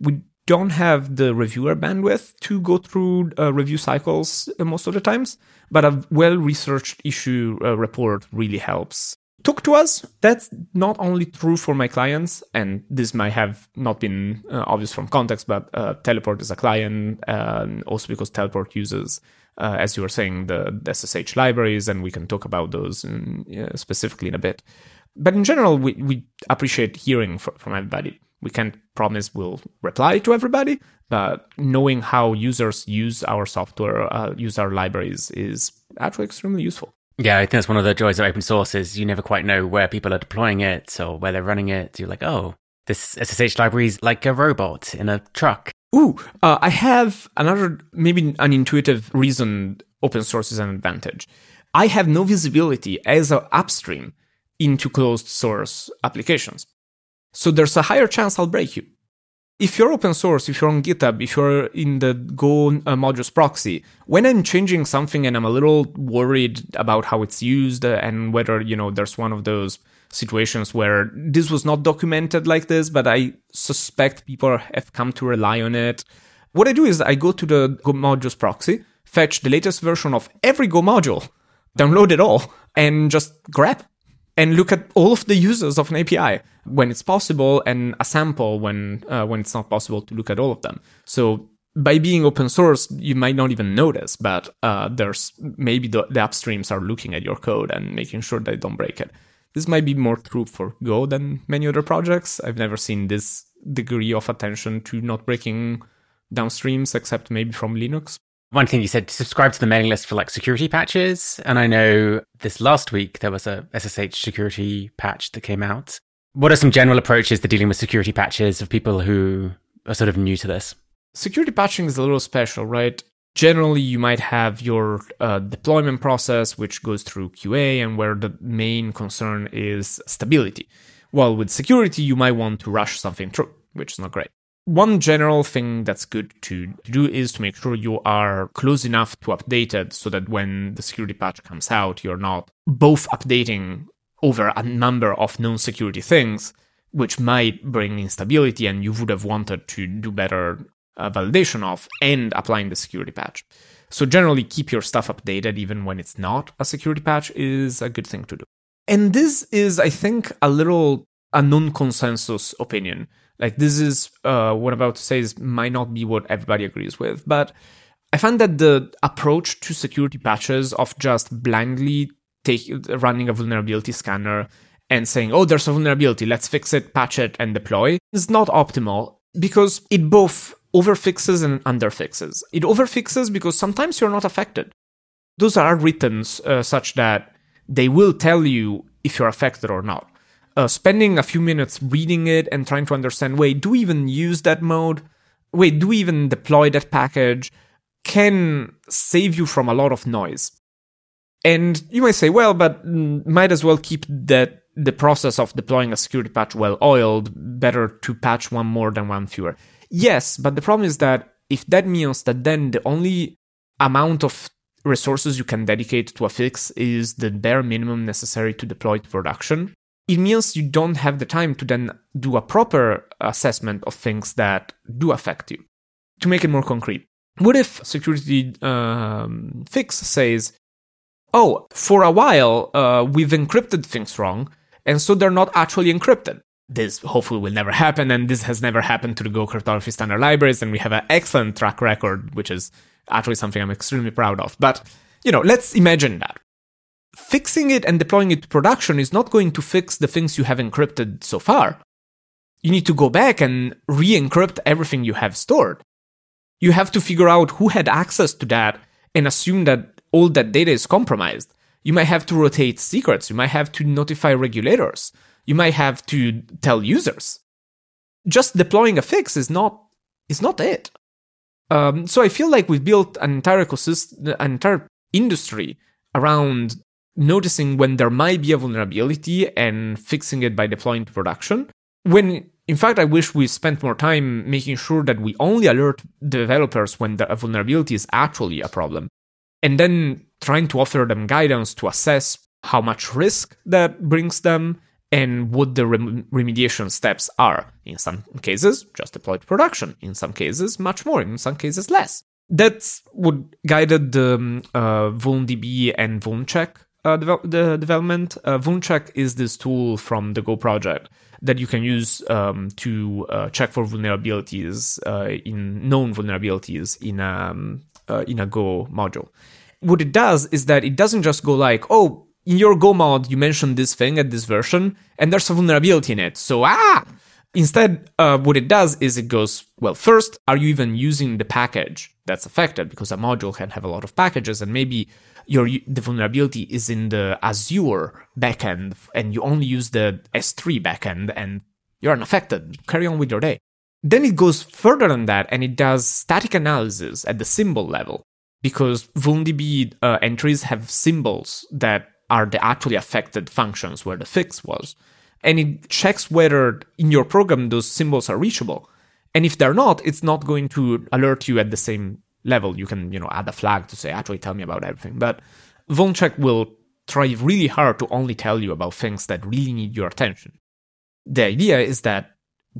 We don't have the reviewer bandwidth to go through uh, review cycles uh, most of the times, but a well-researched issue uh, report really helps. Talk to us. That's not only true for my clients, and this might have not been uh, obvious from context, but uh, Teleport is a client, uh, also because Teleport uses, uh, as you were saying, the, the S S H libraries, and we can talk about those in, uh, specifically in a bit. But in general, we, we appreciate hearing from, from everybody. We can't promise we'll reply to everybody, but knowing how users use our software, uh, use our libraries, is actually extremely useful. Yeah, I think that's one of the joys of open source is you never quite know where people are deploying it or where they're running it. You're like, oh, this S S H library is like a robot in a truck. Ooh, uh, I have another, maybe an intuitive reason open source is an advantage. I have no visibility as an upstream into closed source applications. So there's a higher chance I'll break you. If you're open source, if you're on GitHub, if you're in the Go uh, modules proxy, when I'm changing something and I'm a little worried about how it's used and whether, you know, there's one of those situations where this was not documented like this, but I suspect people have come to rely on it. What I do is I go to the Go modules proxy, fetch the latest version of every Go module, download it all, and just grab and look at all of the users of an A P I when it's possible, and a sample when uh, when it's not possible to look at all of them. So by being open source, you might not even notice, but uh, there's maybe the, the upstreams are looking at your code and making sure they don't break it. This might be more true for Go than many other projects. I've never seen this degree of attention to not breaking downstreams, except maybe from Linux. One thing you said, subscribe to the mailing list for like security patches. And I know this last week there was a S S H security patch that came out. What are some general approaches to dealing with security patches of people who are sort of new to this? Security patching is a little special, right? Generally, you might have your uh, deployment process, which goes through Q A and where the main concern is stability. While with security, you might want to rush something through, which is not great. One general thing that's good to do is to make sure you are close enough to update it so that when the security patch comes out, you're not both updating over a number of known security things, which might bring instability and you would have wanted to do better uh, validation of, and applying the security patch. So generally, keep your stuff updated even when it's not a security patch is a good thing to do. And this is, I think, a little a non-consensus opinion. Like this is uh, what I'm about to say is might not be what everybody agrees with, but I find that the approach to security patches of just blindly take, running a vulnerability scanner and saying, oh, there's a vulnerability, let's fix it, patch it, and deploy is not optimal because it both overfixes and underfixes. It overfixes because sometimes you're not affected. Those are written uh, such that they will tell you if you're affected or not. Uh, spending a few minutes reading it and trying to understand, wait, do we even use that mode? Wait, do we even deploy that package? Can save you from a lot of noise. And you might say, well, but might as well keep that the process of deploying a security patch well-oiled, better to patch one more than one fewer. Yes, but the problem is that if that means that then the only amount of resources you can dedicate to a fix is the bare minimum necessary to deploy to production, it means you don't have the time to then do a proper assessment of things that do affect you. To make it more concrete, what if security um, fix says, oh, for a while, uh, we've encrypted things wrong, and so they're not actually encrypted. This hopefully will never happen, and this has never happened to the Go cryptography standard libraries, and we have an excellent track record, which is actually something I'm extremely proud of. But, you know, let's imagine that. Fixing it and deploying it to production is not going to fix the things you have encrypted so far. You need to go back and re-encrypt everything you have stored. You have to figure out who had access to that and assume that all that data is compromised. You might have to rotate secrets. You might have to notify regulators. You might have to tell users. Just deploying a fix is not, is not it. Um, so I feel like we've built an entire ecosystem, an entire industry around noticing when there might be a vulnerability and fixing it by deploying to production. When, in fact, I wish we spent more time making sure that we only alert developers when the vulnerability is actually a problem, and then trying to offer them guidance to assess how much risk that brings them and what the rem- remediation steps are. In some cases, just deploy to production. In some cases, much more. In some cases, less. That's what guided the um, uh, VulnDB and VulnCheck Uh, devel- the development. Uh, VulnCheck is this tool from the Go project that you can use um, to uh, check for vulnerabilities, uh, in known vulnerabilities in um, uh, in a Go module. What it does is that it doesn't just go like, oh, in your Go mod, you mentioned this thing at this version, and there's a vulnerability in it, so ah! Instead, uh, what it does is it goes, well, first, are you even using the package that's affected? Because a module can have a lot of packages, and maybe Your, the vulnerability is in the Azure backend, and you only use the S three backend, and you're unaffected. Carry on with your day. Then it goes further than that, and it does static analysis at the symbol level, because VulnDB uh, entries have symbols that are the actually affected functions where the fix was. And it checks whether in your program those symbols are reachable. And if they're not, it's not going to alert you at the same level. You can, you know, add a flag to say, actually tell me about everything. But VulnCheck will try really hard to only tell you about things that really need your attention. The idea is that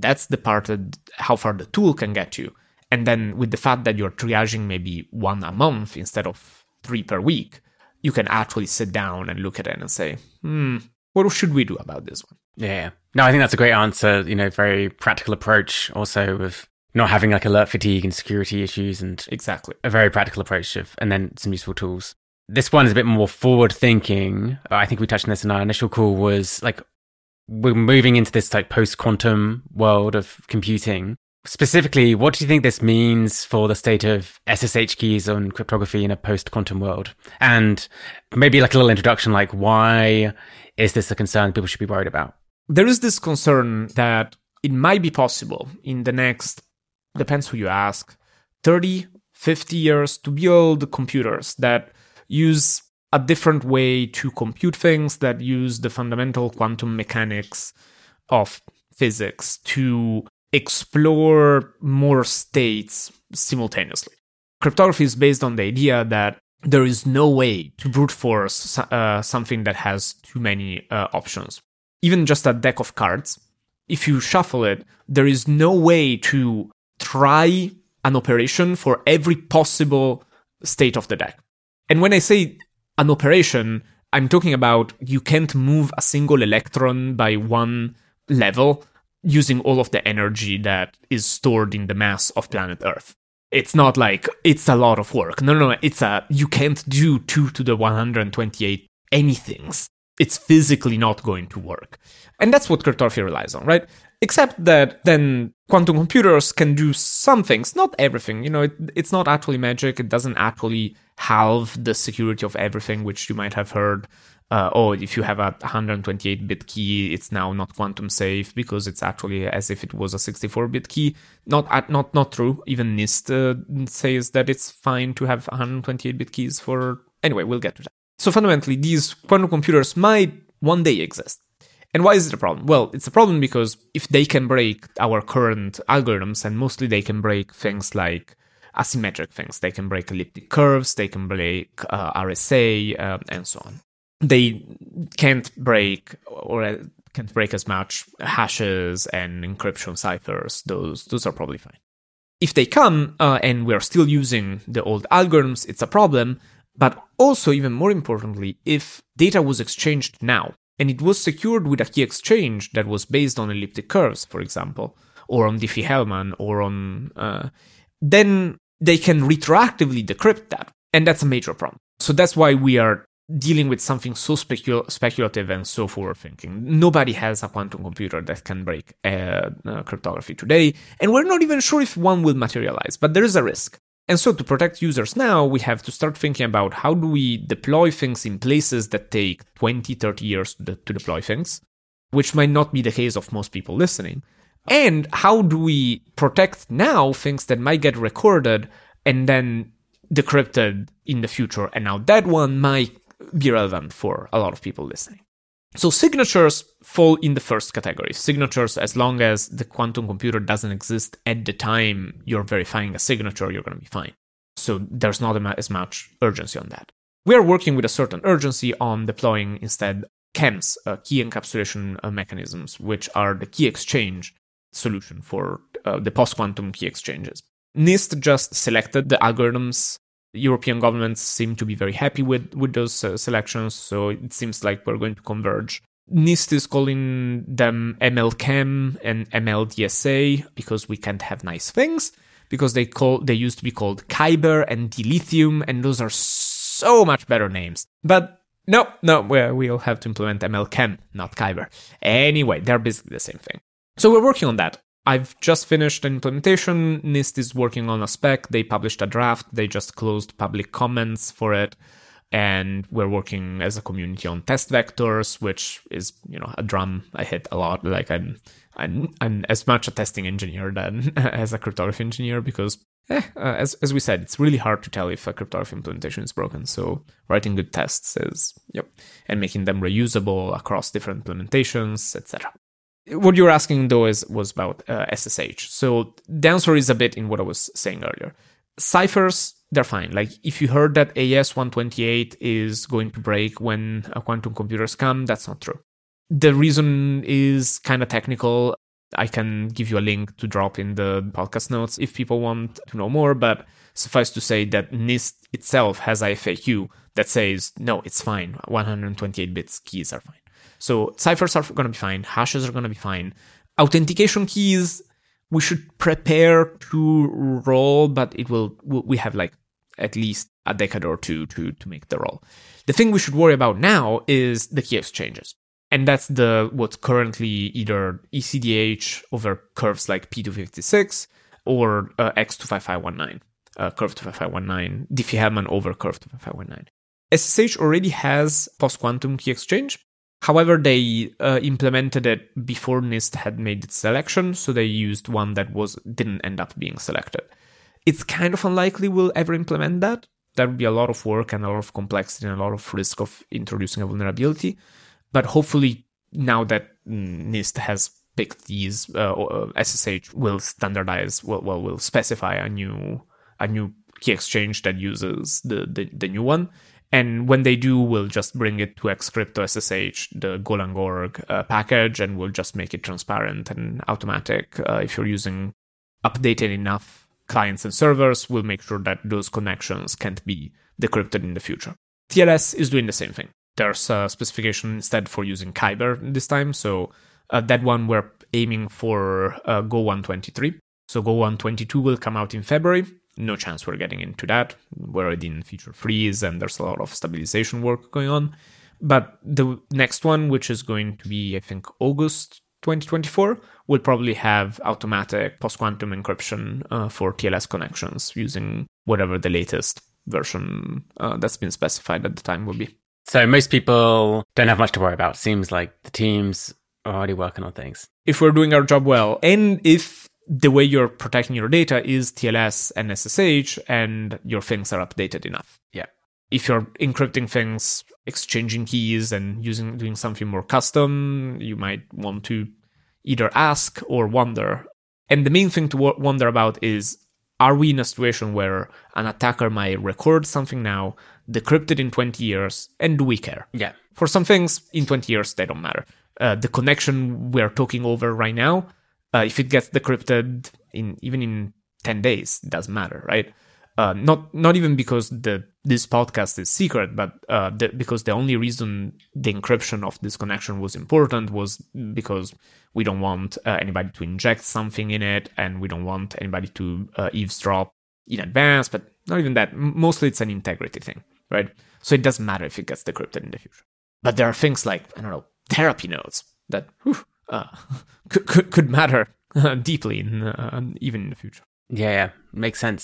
that's the part that how far the tool can get you. And then with the fact that you're triaging maybe one a month instead of three per week, you can actually sit down and look at it and say, hmm, what should we do about this one? Yeah. No, I think that's a great answer. You know, very practical approach also with not having like alert fatigue and security issues, and exactly a very practical approach of, and then some useful tools. This one is a bit more forward thinking. I think we touched on this in our initial call, was like, we're moving into this like post quantum world of computing. Specifically, what do you think this means for the state of S S H keys on cryptography in a post quantum world? And maybe like a little introduction, like why is this a concern people should be worried about? There is this concern that it might be possible in the next, depends who you ask, thirty, fifty years to build computers that use a different way to compute things, that use the fundamental quantum mechanics of physics to explore more states simultaneously. Cryptography is based on the idea that there is no way to brute force uh, something that has too many uh, options. Even just a deck of cards, if you shuffle it, there is no way to try an operation for every possible state of the deck. And when I say an operation, I'm talking about you can't move a single electron by one level using all of the energy that is stored in the mass of planet Earth. It's not like it's a lot of work. No, no, no. It's a, you can't do two to the one hundred twenty-eight anythings. It's physically not going to work. And that's what cryptography relies on, right? Except that then quantum computers can do some things, not everything. You know, it, it's not actually magic. It doesn't actually halve the security of everything, which you might have heard. Uh, oh, if you have a one hundred twenty-eight bit key, it's now not quantum safe because it's actually as if it was a sixty-four bit key. Not not not true. Even NIST uh, says that it's fine to have one hundred twenty-eight bit keys for... Anyway, we'll get to that. So fundamentally, these quantum computers might one day exist. And why is it a problem? Well, it's a problem because if they can break our current algorithms, and mostly they can break things like asymmetric things. They can break elliptic curves, they can break uh, R S A, uh, and so on. They can't break or can't break as much hashes and encryption ciphers. Those those are probably fine. If they come uh, and we're still using the old algorithms, it's a problem. But also, even more importantly, if data was exchanged now and it was secured with a key exchange that was based on elliptic curves, for example, or on Diffie-Hellman, or on uh, then they can retroactively decrypt that, and that's a major problem. So that's why we are dealing with something so specul- speculative and so forward-thinking. Nobody has a quantum computer that can break uh, uh, cryptography today, and we're not even sure if one will materialize, but there is a risk. And so to protect users now, we have to start thinking about how do we deploy things in places that take twenty, thirty years to, de- to deploy things, which might not be the case of most people listening, and how do we protect now things that might get recorded and then decrypted in the future, and now that one might be relevant for a lot of people listening. So signatures fall in the first category. Signatures, as long as the quantum computer doesn't exist at the time you're verifying a signature, you're going to be fine. So there's not as much urgency on that. We are working with a certain urgency on deploying instead C E Ms, uh, key encapsulation uh, mechanisms, which are the key exchange solution for uh, the post-quantum key exchanges. NIST just selected the algorithms. European governments seem to be very happy with, with those uh, selections, so it seems like we're going to converge. NIST is calling them M L K E M and M L D S A because we can't have nice things, because they call they used to be called Kyber and D-Lithium, and those are so much better names. But no, no, we'll have to implement M L K E M, not Kyber. Anyway, they're basically the same thing. So we're working on that. I've just finished an implementation. NIST is working on a spec. They published a draft. They just closed public comments for it. And we're working as a community on test vectors, which is, you know, a drum I hit a lot. Like I'm, I'm, I'm as much a testing engineer than as a cryptography engineer because, eh, as as we said, it's really hard to tell if a cryptography implementation is broken. So writing good tests is, yep, and making them reusable across different implementations, et cetera. What you were asking, though, is was about uh, S S H. So the answer is a bit in what I was saying earlier. Ciphers, they're fine. Like, if you heard that A E S one twenty-eight is going to break when quantum computers come, that's not true. The reason is kind of technical. I can give you a link to drop in the podcast notes if people want to know more, but suffice to say that NIST itself has a F A Q that says, no, it's fine. one hundred twenty-eight bits keys are fine. So ciphers are going to be fine. Hashes are going to be fine. Authentication keys, we should prepare to roll, but it will, we have like at least a decade or two to, to make the roll. The thing we should worry about now is the key exchanges. And that's the, what's currently either E C D H over curves like P two fifty-six or uh, X two five five one nine, uh, curve two five five one nine, Diffie-Hellman over curve two five five one nine. S S H already has post-quantum key exchange. However, they uh, implemented it before NIST had made its selection, so they used one that was didn't end up being selected. It's kind of unlikely we'll ever implement that. There would be a lot of work and a lot of complexity and a lot of risk of introducing a vulnerability. But hopefully, now that NIST has pick these, uh, or S S H will standardize, well, will, will specify a new a new key exchange that uses the, the, the new one. And when they do, we'll just bring it to xcrypto S S H, the Golang dot org uh, package, and we'll just make it transparent and automatic. Uh, if you're using updated enough clients and servers, we'll make sure that those connections can't be decrypted in the future. T L S is doing the same thing. There's a specification instead for using Kyber this time. So uh, that one we're aiming for uh, Go one twenty-three. So Go one twenty-two will come out in February. No chance we're getting into that. We're already in feature freeze and there's a lot of stabilization work going on. But the next one, which is going to be, I think, August twenty twenty-four, will probably have automatic post-quantum encryption uh, for T L S connections using whatever the latest version uh, that's been specified at the time will be. So most people don't have much to worry about. Seems like the teams are already working on things. If we're doing our job well, and if the way you're protecting your data is T L S and S S H, and your things are updated enough. Yeah. If you're encrypting things, exchanging keys, and using doing something more custom, you might want to either ask or wonder. And the main thing to w- wonder about is, are we in a situation where an attacker might record something now, decrypt it in twenty years, and do we care? Yeah. For some things, in twenty years, they don't matter. Uh, the connection we're talking over right now, Uh, if it gets decrypted in even in ten days, it doesn't matter, right? Uh, not not even because the this podcast is secret, but uh, the, because the only reason the encryption of this connection was important was because we don't want uh, anybody to inject something in it, and we don't want anybody to uh, eavesdrop in advance, but not even that. Mostly it's an integrity thing, right? So it doesn't matter if it gets decrypted in the future. But there are things like, I don't know, therapy notes that... Whew, Uh, could, could could matter uh, deeply in uh, even in the future. Yeah, yeah, makes sense.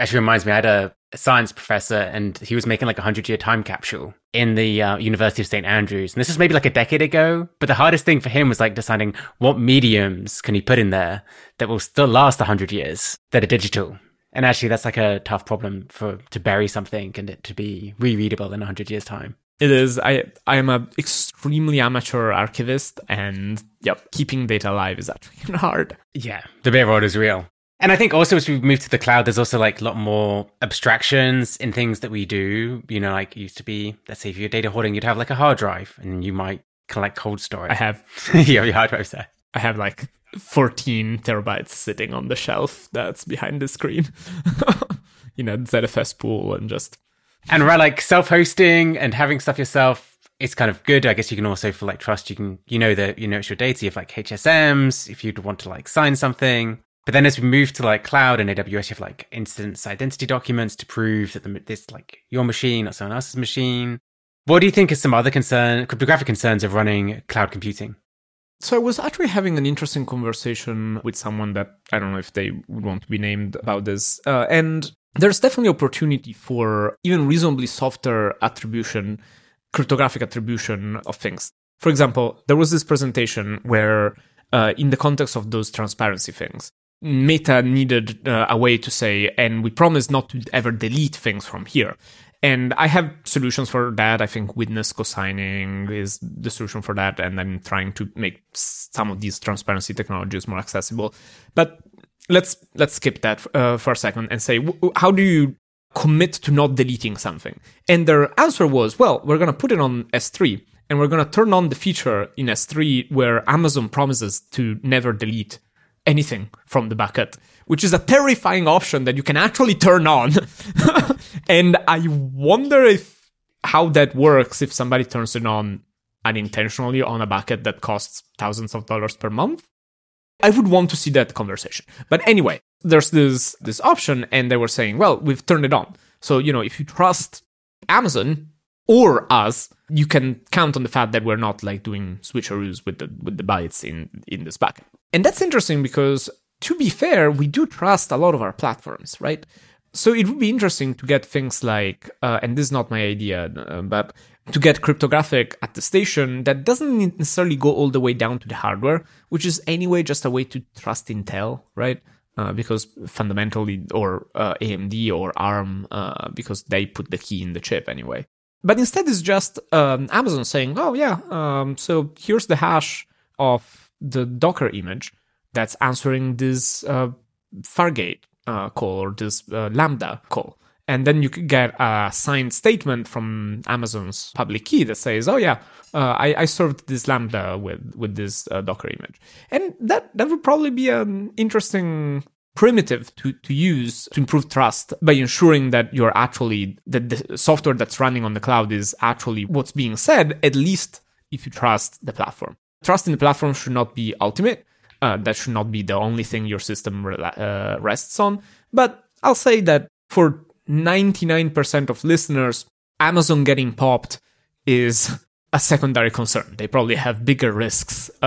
Actually reminds me, I had a, a science professor and he was making like a hundred year time capsule in the uh, University of Saint Andrews. And this was maybe like a decade ago, but the hardest thing for him was like deciding what mediums can he put in there that will still last a hundred years that are digital. And actually that's like a tough problem for to bury something and it to be rereadable in a hundred years time. It is. I I am an extremely amateur archivist, and yep, keeping data alive is actually hard. Yeah, the bare road is real. And I think also as we move to the cloud, there's also like a lot more abstractions in things that we do. You know, like it used to be, let's say if you're data hoarding, you'd have like a hard drive, and you might collect cold storage. I have. Yeah, your hard drive's there. I have like fourteen terabytes sitting on the shelf that's behind the screen. You know, Z F S pool and just... And right, like self-hosting and having stuff yourself, it's kind of good. I guess you can also feel like trust. You can, you know, that you know it's your data. You have like H S Ms if you'd want to like sign something. But then as we move to like cloud and A W S, you have like instance identity documents to prove that the, this like your machine, not someone else's machine. What do you think is some other concern, cryptographic concerns of running cloud computing? So I was actually having an interesting conversation with someone that I don't know if they would want to be named about this, uh, and. There's definitely opportunity for even reasonably softer attribution, cryptographic attribution of things. For example, there was this presentation where, uh, in the context of those transparency things, Meta needed uh, a way to say, and we promise not to ever delete things from here. And I have solutions for that. I think witness co-signing is the solution for that. And I'm trying to make some of these transparency technologies more accessible. But Let's let's skip that uh, for a second and say, w- how do you commit to not deleting something? And their answer was, well, we're going to put it on S three, and we're going to turn on the feature in S three where Amazon promises to never delete anything from the bucket, which is a terrifying option that you can actually turn on. And I wonder if how that works if somebody turns it on unintentionally on a bucket that costs thousands of dollars per month. I would want to see that conversation. But anyway, there's this this option, and they were saying, well, we've turned it on. So, you know, if you trust Amazon or us, you can count on the fact that we're not like doing switcheroos with the with the bytes in, in this bucket. And that's interesting because, to be fair, we do trust a lot of our platforms, right? So it would be interesting to get things like, uh, and this is not my idea, uh, but to get cryptographic attestation that doesn't necessarily go all the way down to the hardware, which is anyway just a way to trust Intel, right? Uh, because fundamentally, or uh, A M D or ARM, uh, because they put the key in the chip anyway. But instead, it's just um, Amazon saying, oh, yeah, um, so here's the hash of the Docker image that's answering this uh, Fargate uh, call or this uh, Lambda call. And then you could get a signed statement from Amazon's public key that says, oh, yeah, uh, I, I served this Lambda with, with this uh, Docker image. And that, that would probably be an interesting primitive to, to use to improve trust by ensuring that you're actually, that the software that's running on the cloud is actually what's being said, at least if you trust the platform. Trust in the platform should not be ultimate. Uh, that should not be the only thing your system re- uh, rests on. But I'll say that for ninety-nine percent of listeners, Amazon getting popped is a secondary concern. They probably have bigger risks uh,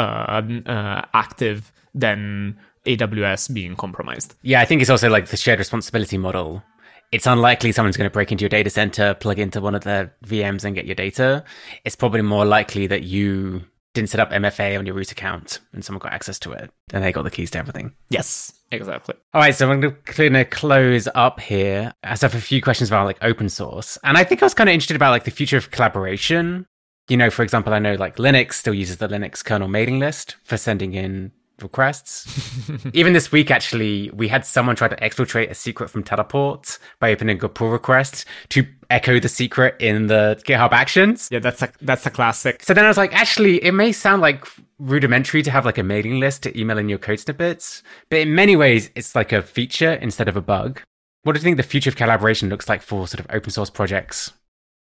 uh, active than A W S being compromised. Yeah, I think it's also like the shared responsibility model. It's unlikely someone's going to break into your data center, plug into one of their V Ms and get your data. It's probably more likely that you didn't set up M F A on your root account and someone got access to it and they got the keys to everything. Yes, exactly. All right, so I'm going to close up here. I have a few questions about like open source. And I think I was kind of interested about like the future of collaboration. You know, for example, I know like Linux still uses the Linux Kernel Mailing List for sending in requests. Even this week, actually, we had someone try to exfiltrate a secret from Teleport by opening a pull request to echo the secret in the GitHub actions. Yeah, that's a that's a classic. So then I was like, actually, it may sound like rudimentary to have like a mailing list to email in your code snippets, but in many ways, it's like a feature instead of a bug. What do you think the future of collaboration looks like for sort of open source projects?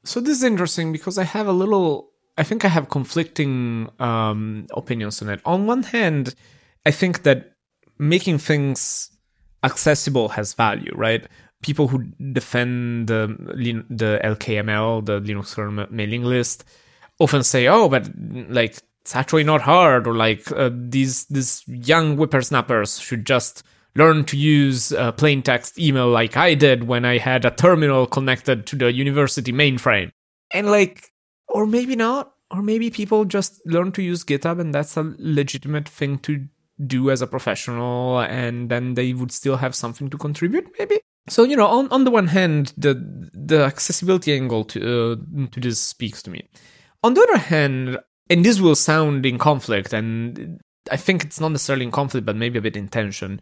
So this is interesting because I have a little... I think I have conflicting um, opinions on it. On one hand, I think that making things accessible has value, right? People who defend the, the L K M L, the Linux Kernel Mailing List, often say, oh, but like it's actually not hard, or like uh, these, these young whippersnappers should just learn to use uh, plain text email like I did when I had a terminal connected to the university mainframe. And like, or maybe not, or maybe people just learn to use GitHub and that's a legitimate thing to do as a professional, and then they would still have something to contribute, maybe? So, you know, on, on the one hand, the the accessibility angle to uh, to this speaks to me. On the other hand, and this will sound in conflict, and I think it's not necessarily in conflict, but maybe a bit in tension,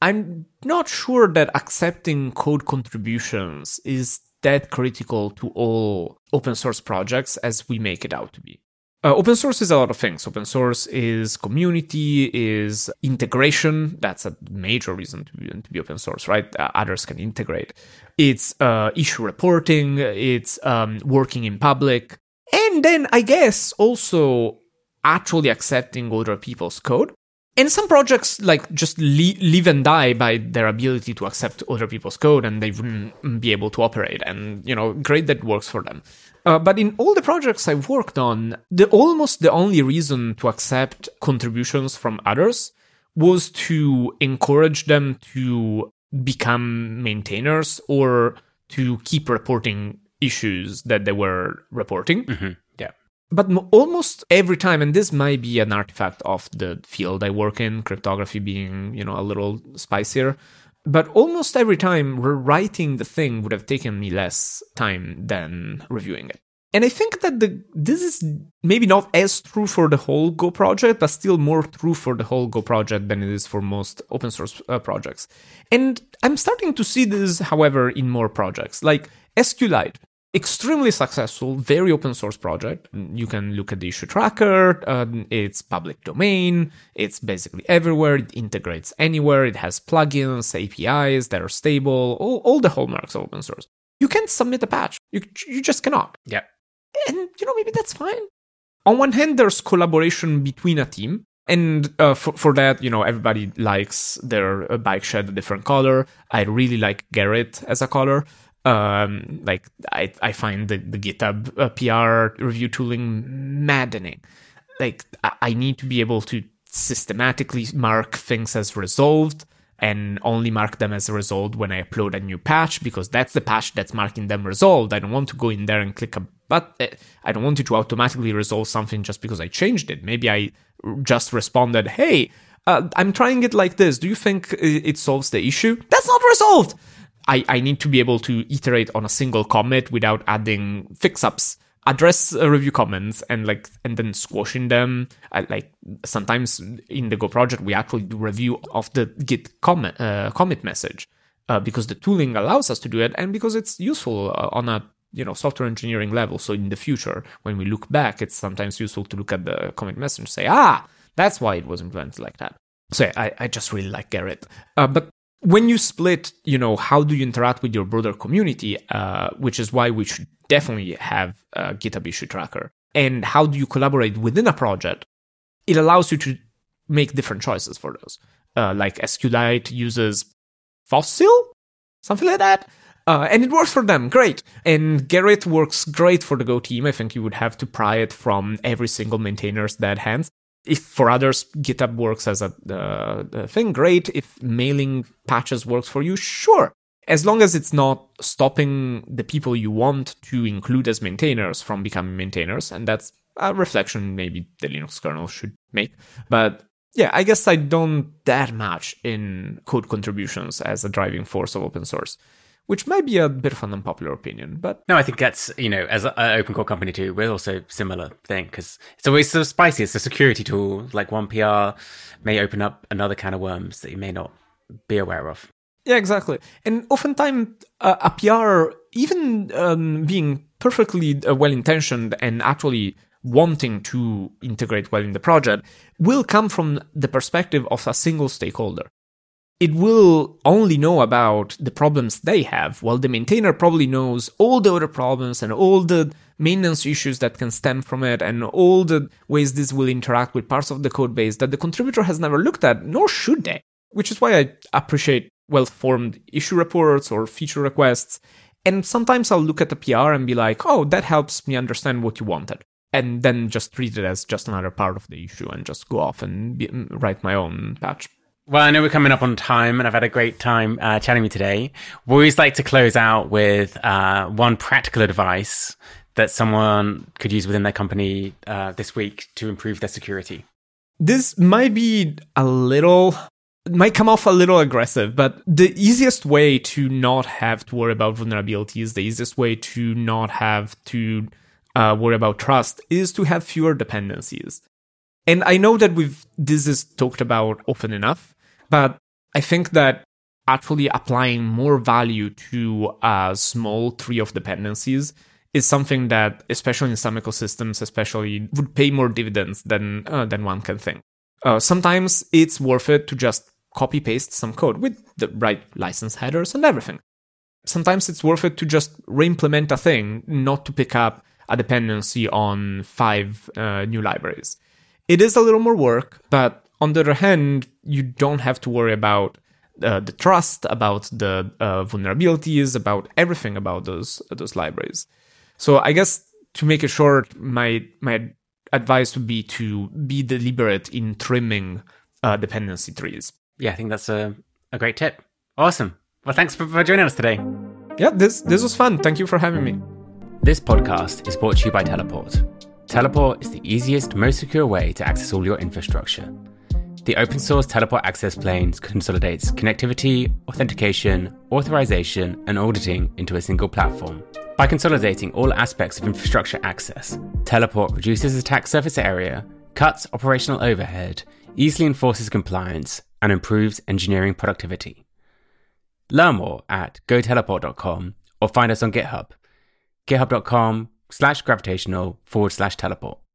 I'm not sure that accepting code contributions is that critical to all open source projects as we make it out to be. Uh, open source is a lot of things. Open source is community, is integration. That's a major reason to be, to be open source, right? Uh, others can integrate. It's uh, issue reporting. It's um, working in public. And then I guess also actually accepting other people's code. And some projects like just live and die by their ability to accept other people's code, and they wouldn't be able to operate. And, you know, great, that works for them. Uh, but in all the projects I've worked on, the almost the only reason to accept contributions from others was to encourage them to become maintainers or to keep reporting issues that they were reporting. Mm-hmm. But almost every time, and this might be an artifact of the field I work in, cryptography being, you know, a little spicier, but almost every time rewriting the thing would have taken me less time than reviewing it. And I think that the this is maybe not as true for the whole Go project, but still more true for the whole Go project than it is for most open source uh, projects. And I'm starting to see this, however, in more projects, like SQLite. Extremely successful, very open source project. You can look at the issue tracker. Um, it's public domain. It's basically everywhere. It integrates anywhere. It has plugins, A P Is that are stable, all, all the hallmarks of open source. You can't submit a patch. You, you just cannot. Yeah. And, you know, maybe that's fine. On one hand, there's collaboration between a team. And uh, for, for that, you know, everybody likes their bike shed a different color. I really like Garrett as a color. Um, like I, I find the, the GitHub uh, P R review tooling maddening. Like I, I need to be able to systematically mark things as resolved and only mark them as resolved when I upload a new patch, because that's the patch that's marking them resolved. I don't want to go in there and click a button. I don't want you to automatically resolve something just because I changed it. Maybe I just responded, hey, uh, I'm trying it like this. Do you think it solves the issue? That's not resolved. I, I need to be able to iterate on a single commit without adding fix-ups address uh, review comments and like and then squashing them. I, like sometimes in the Go project, we actually do review of the Git comment, uh, commit message uh, because the tooling allows us to do it and because it's useful uh, on a you know software engineering level. So in the future, when we look back, it's sometimes useful to look at the commit message and say, ah, that's why it was implemented like that. So yeah, I, I just really like Garrett. Uh, but when you split, you know, how do you interact with your broader community, uh, which is why we should definitely have a GitHub issue tracker, and how do you collaborate within a project, it allows you to make different choices for those. Uh, like SQLite uses Fossil, something like that, uh, and it works for them, great. And Garrett works great for the Go team. I think you would have to pry it from every single maintainer's dead hands. If for others, GitHub works as a uh, thing, great. If mailing patches works for you, sure. As long as it's not stopping the people you want to include as maintainers from becoming maintainers, and that's a reflection maybe the Linux kernel should make. But yeah, I guess I don't that much in code contributions as a driving force of open source, which might be a bit of an unpopular opinion, but... No, I think that's, you know, as an open core company too, we're also similar thing, because it's always so spicy. It's a security tool, like one P R may open up another can of worms that you may not be aware of. Yeah, exactly. And oftentimes, uh, a P R, even um, being perfectly uh, well-intentioned and actually wanting to integrate well in the project, will come from the perspective of a single stakeholder. It will only know about the problems they have, while the maintainer probably knows all the other problems and all the maintenance issues that can stem from it and all the ways this will interact with parts of the code base that the contributor has never looked at, nor should they, which is why I appreciate well-formed issue reports or feature requests. And sometimes I'll look at the P R and be like, oh, that helps me understand what you wanted, and then just treat it as just another part of the issue and just go off and be, write my own patch. Well, I know we're coming up on time, and I've had a great time uh, chatting with you today. We always like to close out with uh, one practical advice that someone could use within their company uh, this week to improve their security. This might be a little, it might come off a little aggressive, but the easiest way to not have to worry about vulnerabilities, the easiest way to not have to uh, worry about trust is to have fewer dependencies. And I know that we've this is talked about often enough, but I think that actually applying more value to a small tree of dependencies is something that, especially in some ecosystems, especially would pay more dividends than uh, than one can think. Uh, sometimes it's worth it to just copy-paste some code with the right license headers and everything. Sometimes it's worth it to just re-implement a thing, not to pick up a dependency on five uh, new libraries. It is a little more work, but on the other hand, you don't have to worry about uh, the trust, about the uh, vulnerabilities, about everything about those those libraries. So I guess to make it short, my my advice would be to be deliberate in trimming uh, dependency trees. Yeah, I think that's a, a great tip. Awesome. Well, thanks for, for joining us today. Yeah, this this was fun. Thank you for having me. This podcast is brought to you by Teleport. Teleport is the easiest, most secure way to access all your infrastructure. The open source Teleport access plane consolidates connectivity, authentication, authorization, and auditing into a single platform. By consolidating all aspects of infrastructure access, Teleport reduces attack surface area, cuts operational overhead, easily enforces compliance, and improves engineering productivity. Learn more at go teleport dot com or find us on GitHub, github dot com slash gravitational forward slash teleport.